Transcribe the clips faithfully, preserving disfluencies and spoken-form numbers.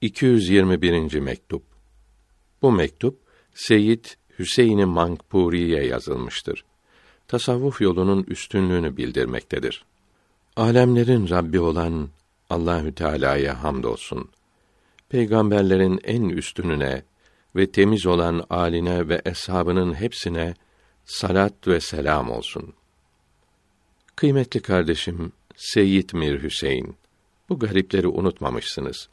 iki yüz yirmi birinci mektup. Bu mektup Seyyid Hüseyin-i Mangpuri'ye yazılmıştır. Tasavvuf yolunun üstünlüğünü bildirmektedir. Alemlerin Rabbi olan Allahü Teala'ya hamdolsun. Peygamberlerin en üstününe ve temiz olan âline ve eshabının hepsine salat ve selam olsun. Kıymetli kardeşim Seyyid Mir Hüseyin, bu garipleri unutmamışsınız.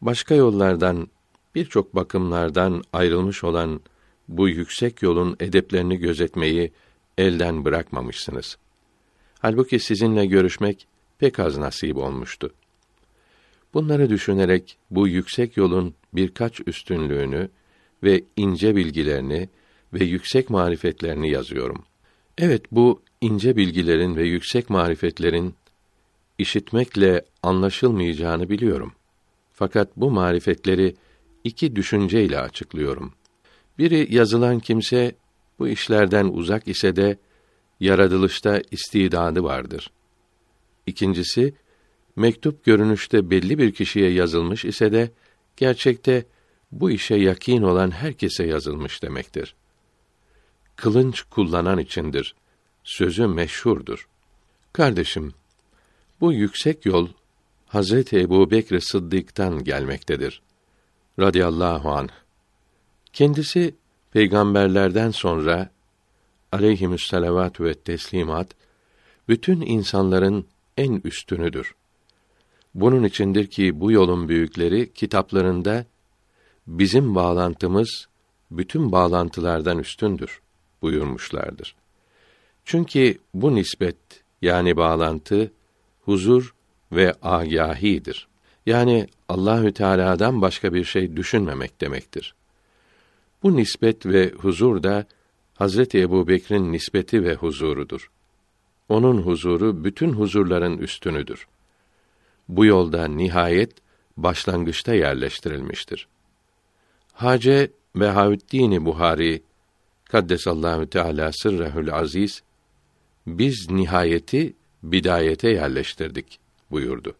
Başka yollardan, birçok bakımlardan ayrılmış olan bu yüksek yolun edeplerini gözetmeyi elden bırakmamışsınız. Halbuki sizinle görüşmek pek az nasip olmuştu. Bunları düşünerek bu yüksek yolun birkaç üstünlüğünü ve ince bilgilerini ve yüksek marifetlerini yazıyorum. Evet, bu ince bilgilerin ve yüksek marifetlerin işitmekle anlaşılmayacağını biliyorum. Fakat bu marifetleri iki düşünceyle açıklıyorum. Biri, yazılan kimse bu işlerden uzak ise de yaratılışta istidadı vardır. İkincisi, mektup görünüşte belli bir kişiye yazılmış ise de gerçekte bu işe yakîn olan herkese yazılmış demektir. Kılınç kullanan içindir. Sözü meşhurdur. Kardeşim, bu yüksek yol Hazreti Ebubekr Sıddık'tan gelmektedir. Radiyallahu anh. Kendisi peygamberlerden sonra aleyhimüsselavatü ve teslimat bütün insanların en üstünüdür. Bunun içindir ki bu yolun büyükleri kitaplarında bizim bağlantımız bütün bağlantılardan üstündür buyurmuşlardır. Çünkü bu nispet, yani bağlantı, huzur ve agâhidir. Yani Allahü Teala'dan başka bir şey düşünmemek demektir. Bu nispet ve huzur da Hazreti Ebubekir'in nispeti ve huzurudur. Onun huzuru bütün huzurların üstünüdür. Bu yolda nihayet başlangıçta yerleştirilmiştir. Hace Bahâüddîn-i Buhari Kaddesallahu Teala sırrehül aziz, biz nihayeti bidayete yerleştirdik buyurdu.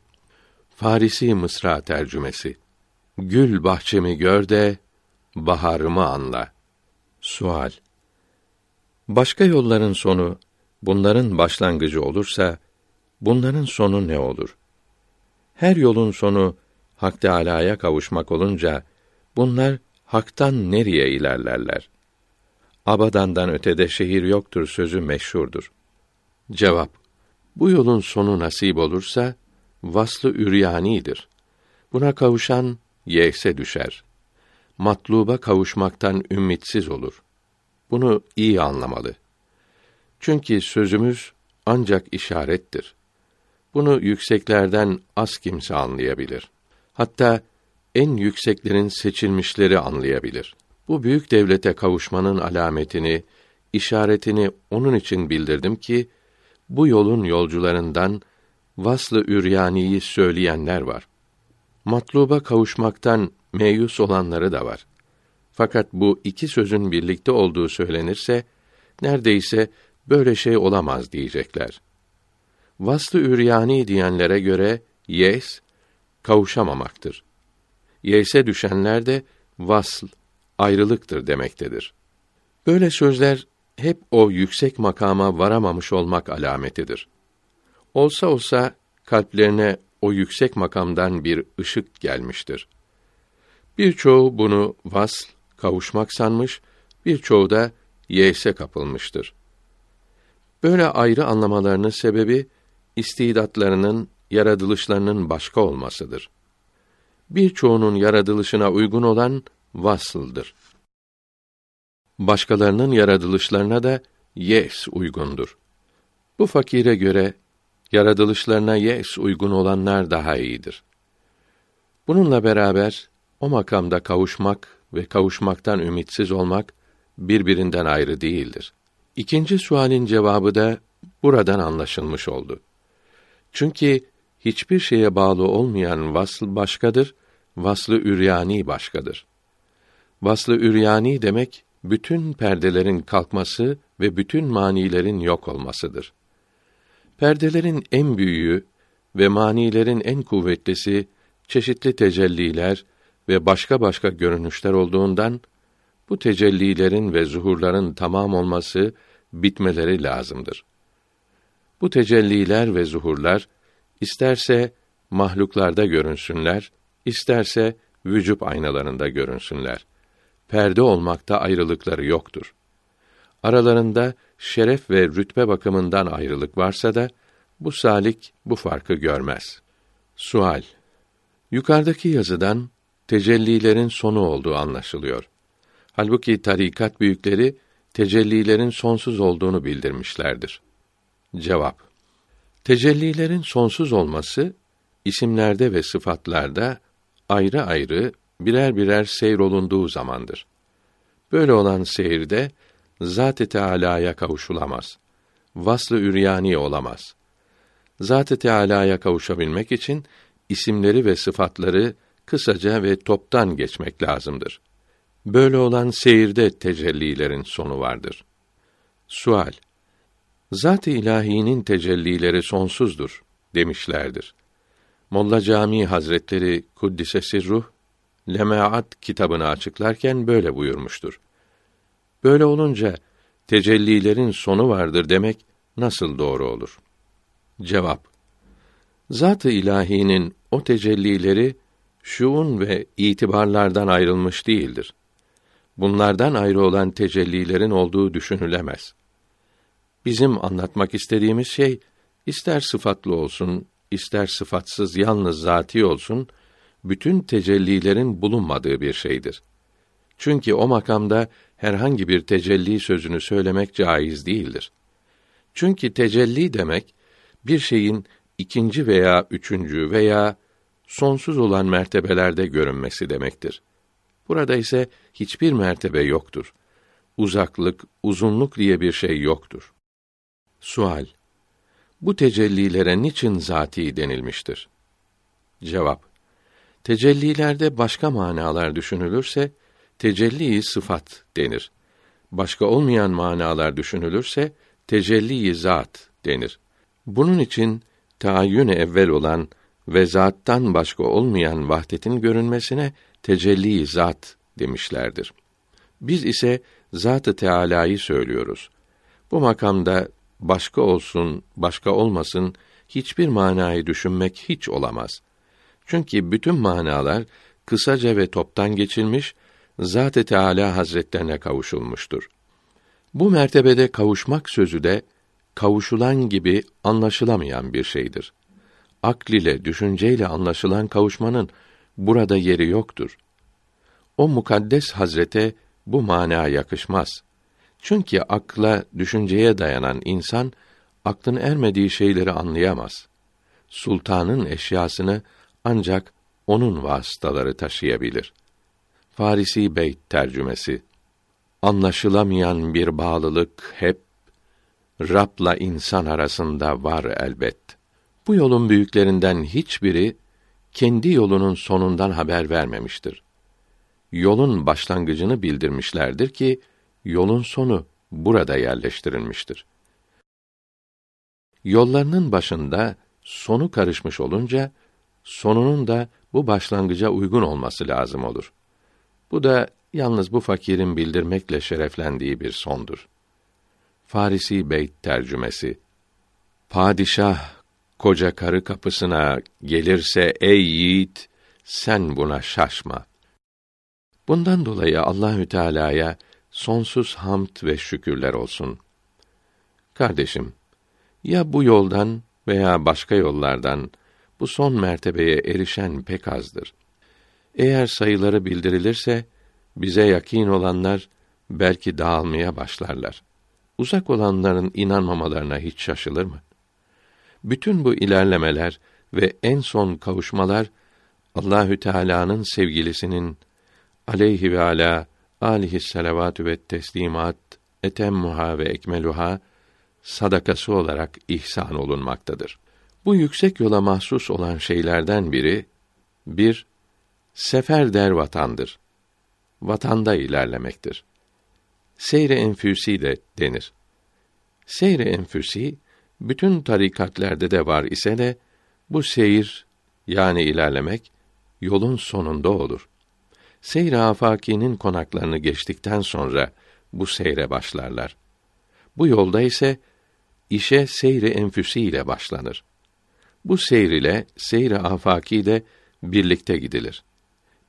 Farisi Mısra tercümesi. Gül bahçemi gör de baharımı anla. Sual: başka yolların sonu bunların başlangıcı olursa bunların sonu ne olur? Her yolun sonu Hak Teâlâ'ya kavuşmak olunca bunlar haktan nereye ilerlerler? Abadandan ötede şehir yoktur sözü meşhurdur. Cevap: bu yolun sonu nasip olursa vaslı üryanidir. Buna kavuşan yekse düşer. Matluba kavuşmaktan ümitsiz olur. Bunu iyi anlamalı. Çünkü sözümüz ancak işarettir. Bunu yükseklerden az kimse anlayabilir. Hatta en yükseklerin seçilmişleri anlayabilir. Bu büyük devlete kavuşmanın alametini, işaretini onun için bildirdim ki bu yolun yolcularından vaslı üryaniyi söyleyenler var. Matluba kavuşmaktan meyus olanları da var. Fakat bu iki sözün birlikte olduğu söylenirse neredeyse böyle şey olamaz diyecekler. Vaslı üryani diyenlere göre yes, kavuşamamaktır. Yes'e düşenler de vasl, ayrılıktır demektedir. Böyle sözler hep o yüksek makama varamamış olmak alametidir. Olsa olsa kalplerine o yüksek makamdan bir ışık gelmiştir. Birçoğu bunu vasl, kavuşmak sanmış, birçoğu da yes'e kapılmıştır. Böyle ayrı anlamalarının sebebi istidatlarının, yaratılışlarının başka olmasıdır. Birçoğunun yaratılışına uygun olan vasıldır. Başkalarının yaratılışlarına da yes uygundur. Bu fakire göre yaratılışlarına yes uygun olanlar daha iyidir. Bununla beraber o makamda kavuşmak ve kavuşmaktan ümitsiz olmak birbirinden ayrı değildir. İkinci sualin cevabı da buradan anlaşılmış oldu. Çünkü hiçbir şeye bağlı olmayan vasıl başkadır, vaslı üryani başkadır. Vaslı üryani demek, bütün perdelerin kalkması ve bütün manilerin yok olmasıdır. Perdelerin en büyüğü ve manilerin en kuvvetlisi çeşitli tecelliler ve başka başka görünüşler olduğundan, bu tecellilerin ve zuhurların tamam olması, bitmeleri lazımdır. Bu tecelliler ve zuhurlar, isterse mahluklarda görünsünler, isterse vücub aynalarında görünsünler. Perde olmakta ayrılıkları yoktur. Aralarında şeref ve rütbe bakımından ayrılık varsa da, bu salik bu farkı görmez. Sual: yukarıdaki yazıdan tecellilerin sonu olduğu anlaşılıyor. Halbuki tarikat büyükleri tecellilerin sonsuz olduğunu bildirmişlerdir. Cevap: tecellilerin sonsuz olması, isimlerde ve sıfatlarda ayrı ayrı birer birer seyrolunduğu zamandır. Böyle olan seyirde Zat-ı Teâlâ'ya kavuşulamaz. Vaslı üriyani olamaz. Zat-ı Teâlâ'ya kavuşabilmek için isimleri ve sıfatları kısaca ve toptan geçmek lazımdır. Böyle olan seyirde tecellilerin sonu vardır. Sual: Zat-ı İlâhî'nin tecellileri sonsuzdur demişlerdir. Molla Cami Hazretleri Kuddise Sirruh Lemaat kitabını açıklarken böyle buyurmuştur. Böyle olunca tecellilerin sonu vardır demek nasıl doğru olur? Cevap: Zat-ı İlâhî'nin o tecellileri şuun ve itibarlardan ayrılmış değildir. Bunlardan ayrı olan tecellilerin olduğu düşünülemez. Bizim anlatmak istediğimiz şey, ister sıfatlı olsun, ister sıfatsız yalnız zati olsun, bütün tecellilerin bulunmadığı bir şeydir. Çünkü o makamda herhangi bir tecelli sözünü söylemek caiz değildir. Çünkü tecelli demek, bir şeyin ikinci veya üçüncü veya sonsuz olan mertebelerde görünmesi demektir. Burada ise hiçbir mertebe yoktur. Uzaklık, uzunluk diye bir şey yoktur. Sual: bu tecellilere niçin zati denilmiştir? Cevap: tecellilerde başka manalar düşünülürse tecelli-i sıfat denir. Başka olmayan manalar düşünülürse tecelli-i zat denir. Bunun için taayyün-i evvel olan ve zattan başka olmayan vahdetin görünmesine tecelli-i zat demişlerdir. Biz ise Zat-ı Teâlâ'yı söylüyoruz. Bu makamda başka olsun, başka olmasın hiçbir manayı düşünmek hiç olamaz. Çünkü bütün manalar kısaca ve toptan geçilmiş, Zat-ı Teâlâ Hazretlerine kavuşulmuştur. Bu mertebede kavuşmak sözü de kavuşulan gibi anlaşılamayan bir şeydir. Akl ile, düşünceyle anlaşılan kavuşmanın burada yeri yoktur. O mukaddes Hazrete bu mana yakışmaz. Çünkü akla, düşünceye dayanan insan, aklın ermediği şeyleri anlayamaz. Sultanın eşyasını ancak onun vasıtaları taşıyabilir. Farisi Beyt tercümesi: anlaşılamayan bir bağlılık hep, Rab'la insan arasında var elbet. Bu yolun büyüklerinden hiçbiri, kendi yolunun sonundan haber vermemiştir. Yolun başlangıcını bildirmişlerdir ki, yolun sonu burada yerleştirilmiştir. Yollarının başında sonu karışmış olunca, sonunun da bu başlangıca uygun olması lazım olur. Bu da yalnız bu fakirin bildirmekle şereflendiği bir sondur. Farisi Beyt tercümesi: padişah koca karı kapısına gelirse ey yiğit, sen buna şaşma. Bundan dolayı Allahü Teala'ya sonsuz hamd ve şükürler olsun. Kardeşim, ya bu yoldan veya başka yollardan bu son mertebeye erişen pek azdır. Eğer sayıları bildirilirse, bize yakîn olanlar belki dağılmaya başlarlar. Uzak olanların inanmamalarına hiç şaşılır mı? Bütün bu ilerlemeler ve en son kavuşmalar, Allahü Teala'nın sevgilisinin aleyhi ve ala alihi salavatü ve teslimat etemmuha ve ekmeluha sadakası olarak ihsan olunmaktadır. Bu yüksek yola mahsus olan şeylerden biri, bir, sefer der vatandır. Vatanda ilerlemektir. Seyr-i enfüsî de denir. Seyr-i enfüsî, bütün tarikatlarda de var ise de, bu seyir, yani ilerlemek, yolun sonunda olur. Seyr-i afakînin konaklarını geçtikten sonra bu seyre başlarlar. Bu yolda ise işe seyri enfüsi ile başlanır. Bu seyr ile seyr-i afaki de birlikte gidilir.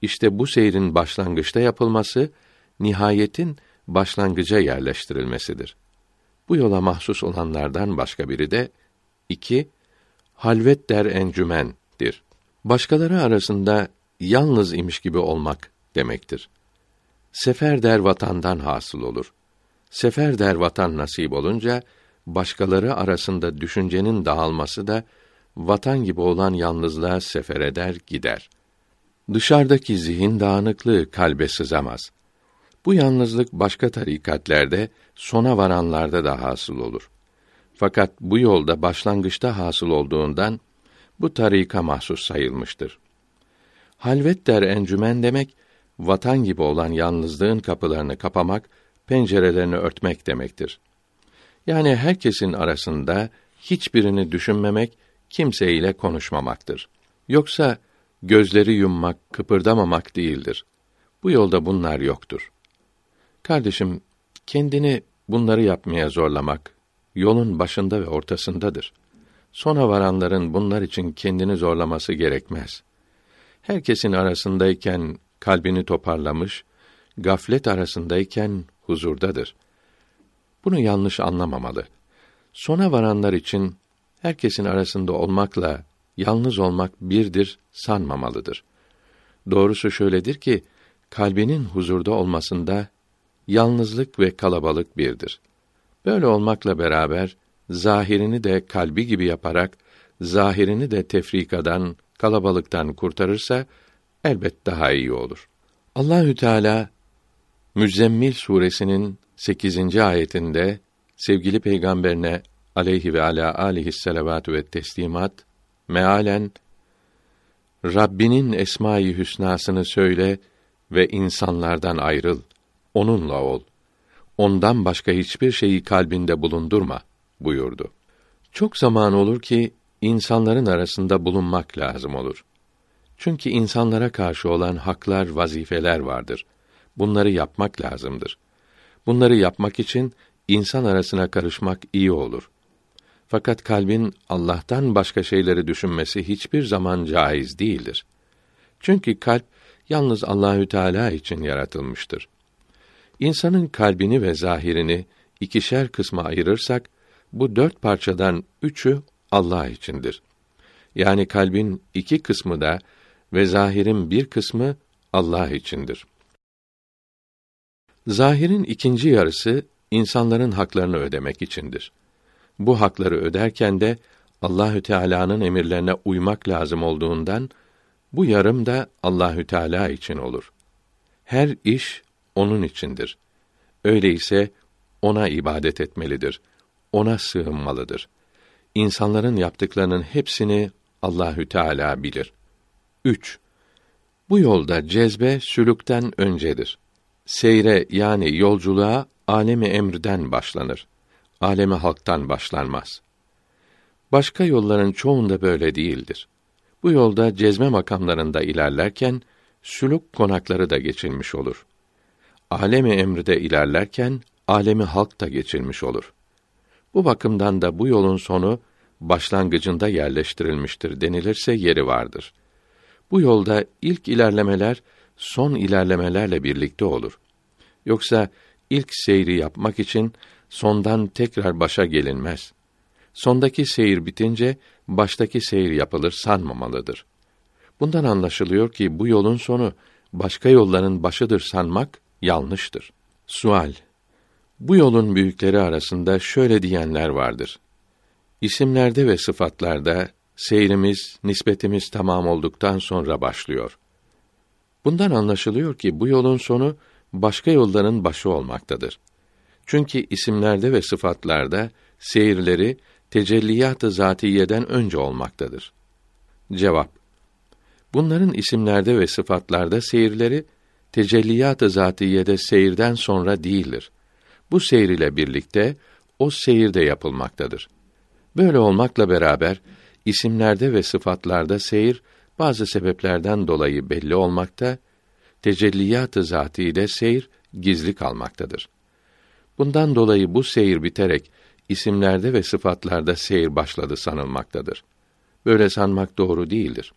İşte bu seyrin başlangıçta yapılması, nihayetin başlangıca yerleştirilmesidir. Bu yola mahsus olanlardan başka biri de iki halvet der encümendir. Başkaları arasında yalnız imiş gibi olmak demektir. Sefer der vatandan hasıl olur. Sefer der vatan nasip olunca, başkaları arasında düşüncenin dağılması da, vatan gibi olan yalnızlığa sefer eder gider. Dışardaki zihin dağınıklığı kalbe sızamaz. Bu yalnızlık başka tarikatlerde, sona varanlarda da hasıl olur. Fakat bu yolda başlangıçta hasıl olduğundan, bu tarika mahsus sayılmıştır. Halvet der encümen demek, vatan gibi olan yalnızlığın kapılarını kapamak, pencerelerini örtmek demektir. Yani herkesin arasında hiçbirini düşünmemek, kimseyle konuşmamaktır. Yoksa gözleri yummak, kıpırdamamak değildir. Bu yolda bunlar yoktur. Kardeşim, kendini bunları yapmaya zorlamak, yolun başında ve ortasındadır. Sona varanların bunlar için kendini zorlaması gerekmez. Herkesin arasındayken kalbini toparlamış, gaflet arasındayken huzurdadır. Bunu yanlış anlamamalı. Sona varanlar için herkesin arasında olmakla yalnız olmak birdir sanmamalıdır. Doğrusu şöyledir ki, kalbinin huzurda olmasında yalnızlık ve kalabalık birdir. Böyle olmakla beraber zahirini de kalbi gibi yaparak zahirini de tefrikadan, kalabalıktan kurtarırsa elbet daha iyi olur. Allahü Teala Müzzemmil suresinin sekizinci ayetinde sevgili peygamberine aleyhi ve ala alihi selavatü ve teslimat mealen Rabbinin esma-i hüsnasını söyle ve insanlardan ayrıl, onunla ol, ondan başka hiçbir şeyi kalbinde bulundurma buyurdu. Çok zaman olur ki insanların arasında bulunmak lazım olur. Çünkü insanlara karşı olan haklar, vazifeler vardır. Bunları yapmak lazımdır. Bunları yapmak için insan arasına karışmak iyi olur. Fakat kalbin Allah'tan başka şeyleri düşünmesi hiçbir zaman caiz değildir. Çünkü kalp yalnız Allahü Teala için yaratılmıştır. İnsanın kalbini ve zahirini ikişer kısma ayırırsak, bu dört parçadan üçü Allah içindir. Yani kalbin iki kısmı da ve zahirin bir kısmı Allah içindir. Zahirin ikinci yarısı insanların haklarını ödemek içindir. Bu hakları öderken de Allahü Teala'nın emirlerine uymak lazım olduğundan bu yarım da Allahü Teala için olur. Her iş onun içindir. Öyleyse ona ibadet etmelidir. Ona sığınmalıdır. İnsanların yaptıklarının hepsini Allahü Teala bilir. üç. Bu yolda cezbe sülükten öncedir. Seyre yani yolculuğa alemi emrden başlanır. Alemi halktan başlanmaz. Başka yolların çoğunda böyle değildir. Bu yolda cezme makamlarında ilerlerken sülük konakları da geçilmiş olur. Alemi emrde ilerlerken alemi halk da geçilmiş olur. Bu bakımdan da bu yolun sonu başlangıcında yerleştirilmiştir denilirse yeri vardır. Bu yolda ilk ilerlemeler son ilerlemelerle birlikte olur. Yoksa ilk seyri yapmak için sondan tekrar başa gelinmez. Sondaki seyir bitince baştaki seyir yapılır sanmamalıdır. Bundan anlaşılıyor ki bu yolun sonu başka yolların başıdır sanmak yanlıştır. Sual: bu yolun büyükleri arasında şöyle diyenler vardır. İsimlerde ve sıfatlarda seyrimiz, nispetimiz tamam olduktan sonra başlıyor. Bundan anlaşılıyor ki bu yolun sonu başka yolların başı olmaktadır. Çünkü isimlerde ve sıfatlarda seyirleri tecelliyat-ı zatiyeden önce olmaktadır. Cevap: bunların isimlerde ve sıfatlarda seyirleri tecelliyat-ı zatiyede seyirden sonra değildir. Bu seyir ile birlikte o seyir de yapılmaktadır. Böyle olmakla beraber isimlerde ve sıfatlarda seyir bazı sebeplerden dolayı belli olmakta, tecelliyat-ı zâtiyle seyir gizli kalmaktadır. Bundan dolayı bu seyir biterek isimlerde ve sıfatlarda seyir başladı sanılmaktadır. Böyle sanmak doğru değildir.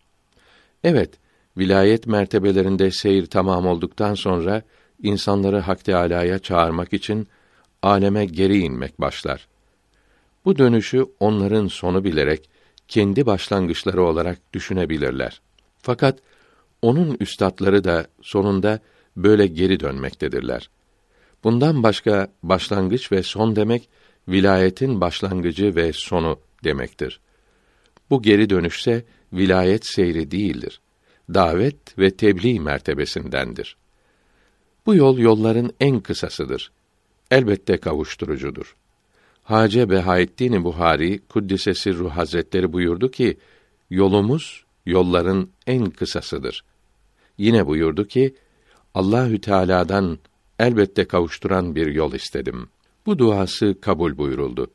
Evet, vilayet mertebelerinde seyir tamam olduktan sonra insanları Hak Teâlâ'ya çağırmak için aleme geri inmek başlar. Bu dönüşü onların sonu bilerek kendi başlangıçları olarak düşünebilirler. Fakat onun üstatları da sonunda böyle geri dönmektedirler. Bundan başka başlangıç ve son demek vilayetin başlangıcı ve sonu demektir. Bu geri dönüşse vilayet seyri değildir. Davet ve tebliğ mertebesindendir. Bu yol yolların en kısasıdır. Elbette kavuşturucudur. Hace Bahâüddîn-i Buhari Kuddise Sirruh Hazretleri buyurdu ki, yolumuz yolların en kısasıdır. Yine buyurdu ki, Allahü Teâlâ'dan elbette kavuşturan bir yol istedim. Bu duası kabul buyuruldu.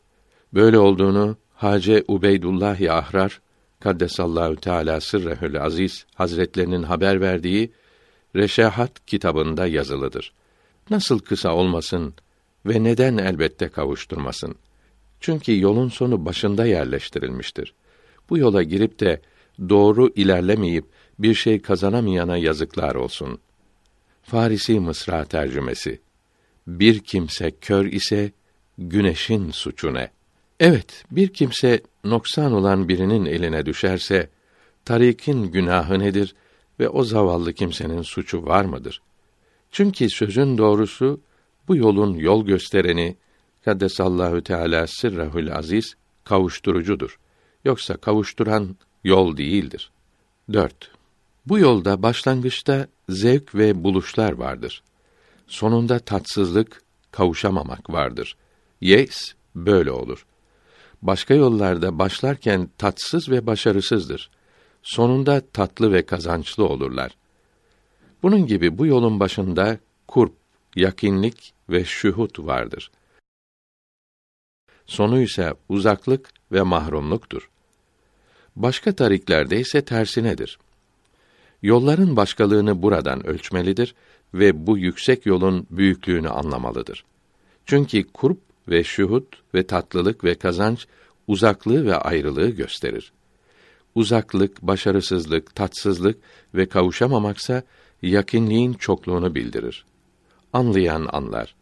Böyle olduğunu Hace Ubeydullah-i Ahrar Kaddesallahu Teâlâ Sırrehül Aziz Hazretlerinin haber verdiği Reşahat kitabında yazılıdır. Nasıl kısa olmasın ve neden elbette kavuşturmasın? Çünkü yolun sonu başında yerleştirilmiştir. Bu yola girip de doğru ilerlemeyip bir şey kazanamayana yazıklar olsun. Farisi Mısra tercümesi. Bir kimse kör ise güneşin suçu ne? Evet, bir kimse noksan olan birinin eline düşerse tarikin günahı nedir ve o zavallı kimsenin suçu var mıdır? Çünkü sözün doğrusu bu yolun yol göstereni Kaddesallahu Teâlâ Sırrehül Aziz kavuşturucudur. Yoksa kavuşturan yol değildir. dört. Bu yolda başlangıçta zevk ve buluşlar vardır. Sonunda tatsızlık, kavuşamamak vardır. Yes, böyle olur. Başka yollarda başlarken tatsız ve başarısızdır. Sonunda tatlı ve kazançlı olurlar. Bunun gibi bu yolun başında kurp, yakînlik ve şuhut vardır. Sonu ise uzaklık ve mahrumluktur. Başka tariklerde ise tersinedir. Yolların başkalığını buradan ölçmelidir ve bu yüksek yolun büyüklüğünü anlamalıdır. Çünkü kurp ve şuhut ve tatlılık ve kazanç uzaklığı ve ayrılığı gösterir. Uzaklık, başarısızlık, tatsızlık ve kavuşamamaksa yakînliğin çokluğunu bildirir. Anlayan anlar.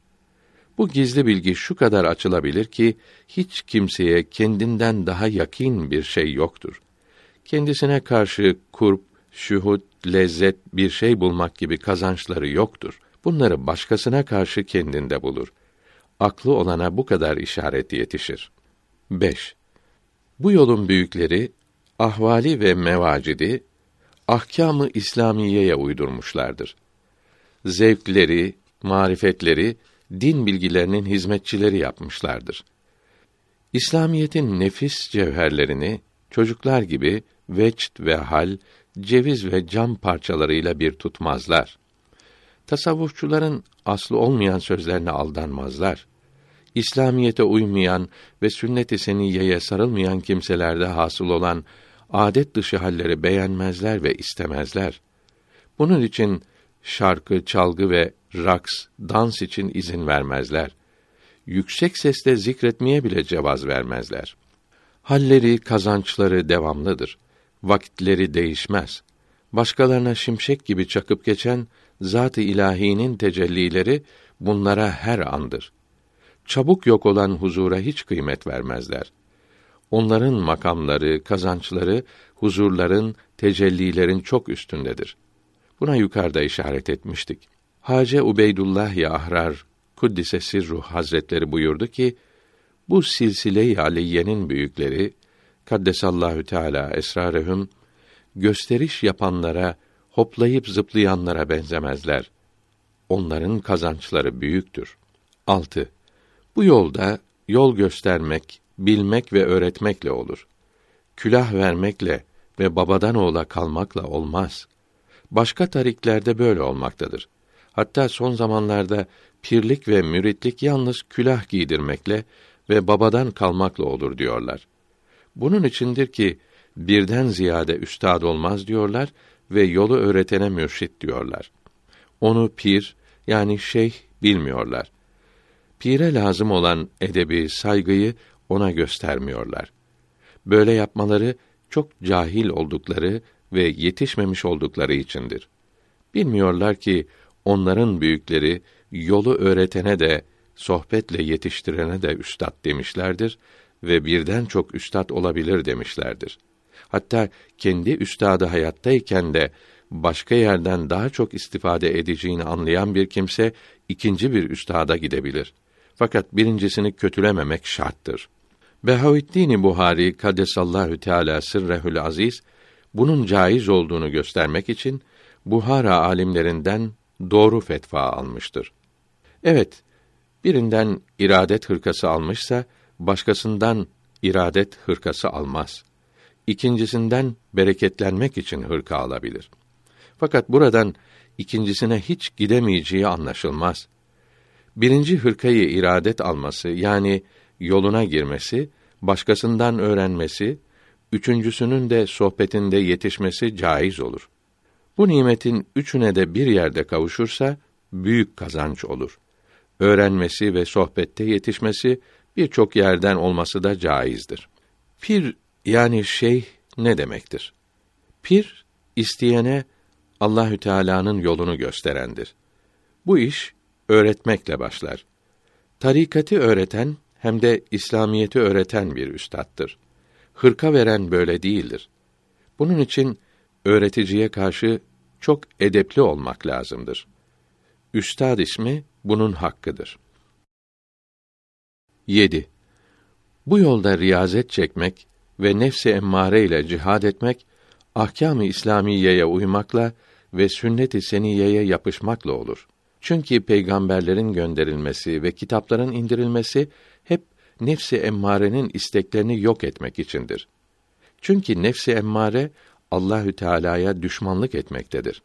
Bu gizli bilgi şu kadar açılabilir ki hiç kimseye kendinden daha yakîn bir şey yoktur. Kendisine karşı kurp, şuhut, lezzet bir şey bulmak gibi kazançları yoktur. Bunları başkasına karşı kendinde bulur. Aklı olana bu kadar işaret yetişir. beş. Bu yolun büyükleri ahvali ve mevacidi ahkâm-ı İslamiyeye uydurmuşlardır. Zevkleri, marifetleri din bilgilerinin hizmetçileri yapmışlardır. İslamiyetin nefis cevherlerini çocuklar gibi veçt ve hal, ceviz ve cam parçalarıyla bir tutmazlar. Tasavvufçuların aslı olmayan sözlerine aldanmazlar. İslamiyete uymayan ve sünnet-i seniyyeye sarılmayan kimselerde hasıl olan adet dışı halleri beğenmezler ve istemezler. Bunun için şarkı, çalgı ve raks, dans için izin vermezler. Yüksek sesle zikretmeye bile cevaz vermezler. Halleri, kazançları devamlıdır. Vakitleri değişmez. Başkalarına şimşek gibi çakıp geçen zat-ı ilahînin tecellileri bunlara her andır. Çabuk yok olan huzura hiç kıymet vermezler. Onların makamları, kazançları, huzurların, tecellilerin çok üstündedir. Buna yukarıda işaret etmiştik. Hace Ubeydullah-i Ahrar Kuddise Sirruh Hazretleri buyurdu ki, bu silsile-i aliyenin büyükleri Kaddesallahu Teâlâ esrarehum gösteriş yapanlara, hoplayıp zıplayanlara benzemezler. Onların kazançları büyüktür. altı. Bu yolda yol göstermek, bilmek ve öğretmekle olur. Külah vermekle ve babadan oğula kalmakla olmaz. Başka tariklerde böyle olmaktadır. Hatta son zamanlarda pirlik ve müritlik yalnız külah giydirmekle ve babadan kalmakla olur diyorlar. Bunun içindir ki birden ziyade üstad olmaz diyorlar ve yolu öğretene mürşit diyorlar. Onu pir, yani şeyh bilmiyorlar. Pire lazım olan edebi, saygıyı ona göstermiyorlar. Böyle yapmaları çok cahil oldukları ve yetişmemiş oldukları içindir. Bilmiyorlar ki onların büyükleri yolu öğretene de sohbetle yetiştirene de üstad demişlerdir ve birden çok üstad olabilir demişlerdir. Hatta kendi üstadı hayattayken de başka yerden daha çok istifade edeceğini anlayan bir kimse ikinci bir üstada gidebilir. Fakat birincisini kötülememek şarttır. Bahâüddîn-i Buhari Kaddesallahu Teala Sirrehül Aziz bunun caiz olduğunu göstermek için Buhara alimlerinden doğru fetva almıştır. Evet, birinden iradet hırkası almışsa başkasından iradet hırkası almaz. İkincisinden bereketlenmek için hırka alabilir. Fakat buradan ikincisine hiç gidemeyeceği anlaşılmaz. Birinci hırkayı iradet alması, yani yoluna girmesi, başkasından öğrenmesi, üçüncüsünün de sohbetinde yetişmesi caiz olur. Bu nimetin üçüne de bir yerde kavuşursa büyük kazanç olur. Öğrenmesi ve sohbette yetişmesi birçok yerden olması da caizdir. Pir, yani şeyh ne demektir? Pir, isteyene Allahü Teala'nın yolunu gösterendir. Bu iş öğretmekle başlar. Tarikatı öğreten hem de İslamiyeti öğreten bir üstattır. Hırka veren böyle değildir. Bunun için öğreticiye karşı çok edepli olmak lazımdır. Üstad ismi bunun hakkıdır. yedi. Bu yolda riyazet çekmek ve nefs-i emmâre ile cihad etmek, ahkâm-ı İslâmiyeye uymakla ve sünnet-i seniyeye yapışmakla olur. Çünkü peygamberlerin gönderilmesi ve kitapların indirilmesi hep nefs-i emmârenin isteklerini yok etmek içindir. Çünkü nefs-i emmâre Allahü Teala'ya düşmanlık etmektedir.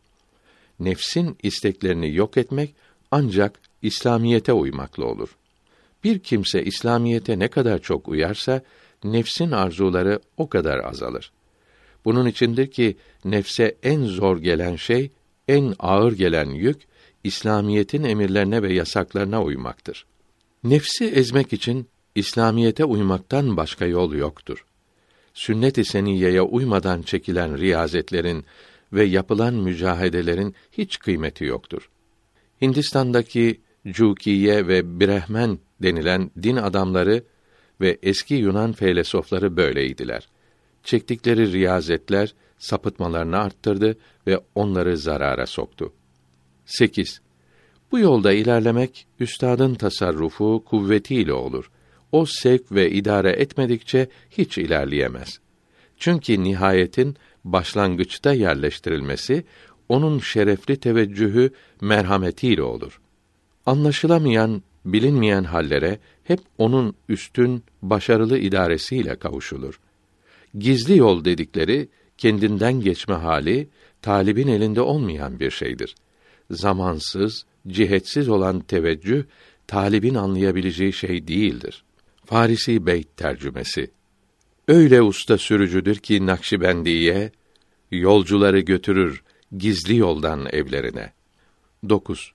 Nefsin isteklerini yok etmek ancak İslamiyete uymakla olur. Bir kimse İslamiyete ne kadar çok uyarsa nefsin arzuları o kadar azalır. Bunun içindir ki nefse en zor gelen şey, en ağır gelen yük İslamiyetin emirlerine ve yasaklarına uymaktır. Nefsi ezmek için İslamiyete uymaktan başka yol yoktur. Sünnet-i seniyeye uymadan çekilen riyazetlerin ve yapılan mücahedelerin hiç kıymeti yoktur. Hindistan'daki Cukiye ve Brehmen denilen din adamları ve eski Yunan felsefeleri böyleydiler. Çektikleri riyazetler sapıtmalarını arttırdı ve onları zarara soktu. sekiz. Bu yolda ilerlemek üstadın tasarrufu kuvvetiyle olur. O sevk ve idare etmedikçe hiç ilerleyemez. Çünkü nihayetin başlangıçta yerleştirilmesi onun şerefli teveccühü merhametiyle olur. Anlaşılamayan, bilinmeyen hallere hep onun üstün, başarılı idaresiyle kavuşulur. Gizli yol dedikleri kendinden geçme hali talibin elinde olmayan bir şeydir. Zamansız, cihetsiz olan teveccüh talibin anlayabileceği şey değildir. Farisi Beyt tercümesi. Öyle usta sürücüdür ki Nakşibendi'ye, yolcuları götürür gizli yoldan evlerine. dokuz.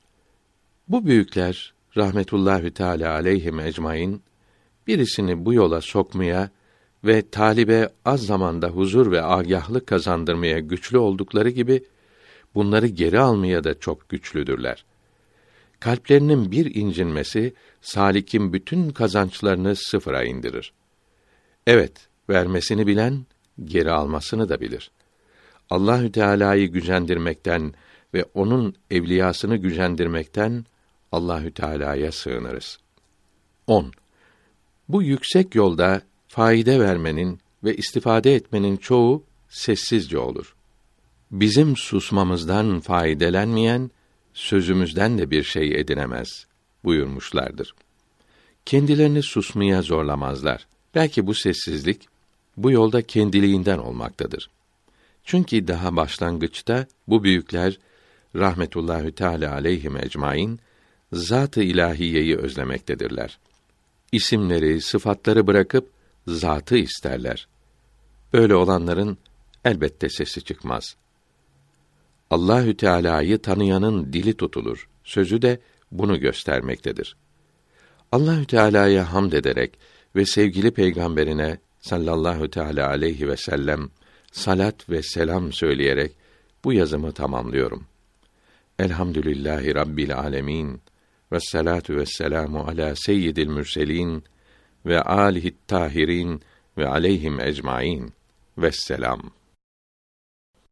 Bu büyükler rahmetullahi teâlâ aleyhim ecmaîn birisini bu yola sokmaya ve talibe az zamanda huzur ve âgâhlık kazandırmaya güçlü oldukları gibi bunları geri almaya da çok güçlüdürler. Kalplerinin bir incinmesi sâlikin bütün kazançlarını sıfıra indirir. Evet, vermesini bilen geri almasını da bilir. Allahü Teala'yı gücendirmekten ve onun evliyasını gücendirmekten Allahü Teala'ya sığınırız. on. Bu yüksek yolda faide vermenin ve istifade etmenin çoğu sessizce olur. Bizim susmamızdan faidelenmeyen sözümüzden de bir şey edinemez buyurmuşlardır. Kendilerini susmaya zorlamazlar. Belki bu sessizlik bu yolda kendiliğinden olmaktadır. Çünkü daha başlangıçta bu büyükler rahmetullahi teâlâ aleyhim ecmaîn zat-ı ilahiyeyi özlemektedirler. İsimleri, sıfatları bırakıp zatı isterler. Böyle olanların elbette sesi çıkmaz. Allahü Teala'yı tanıyanın dili tutulur. Sözü de bunu göstermektedir. Allahü Teala'ya hamd ederek ve sevgili peygamberine sallallahu teala aleyhi ve sellem salat ve selam söyleyerek bu yazımı tamamlıyorum. Elhamdülillahi rabbil âlemin ve salatu vesselamu ala seyyidil mürselin ve âlihi't tahirin ve aleyhim ecmaîn. Vesselam.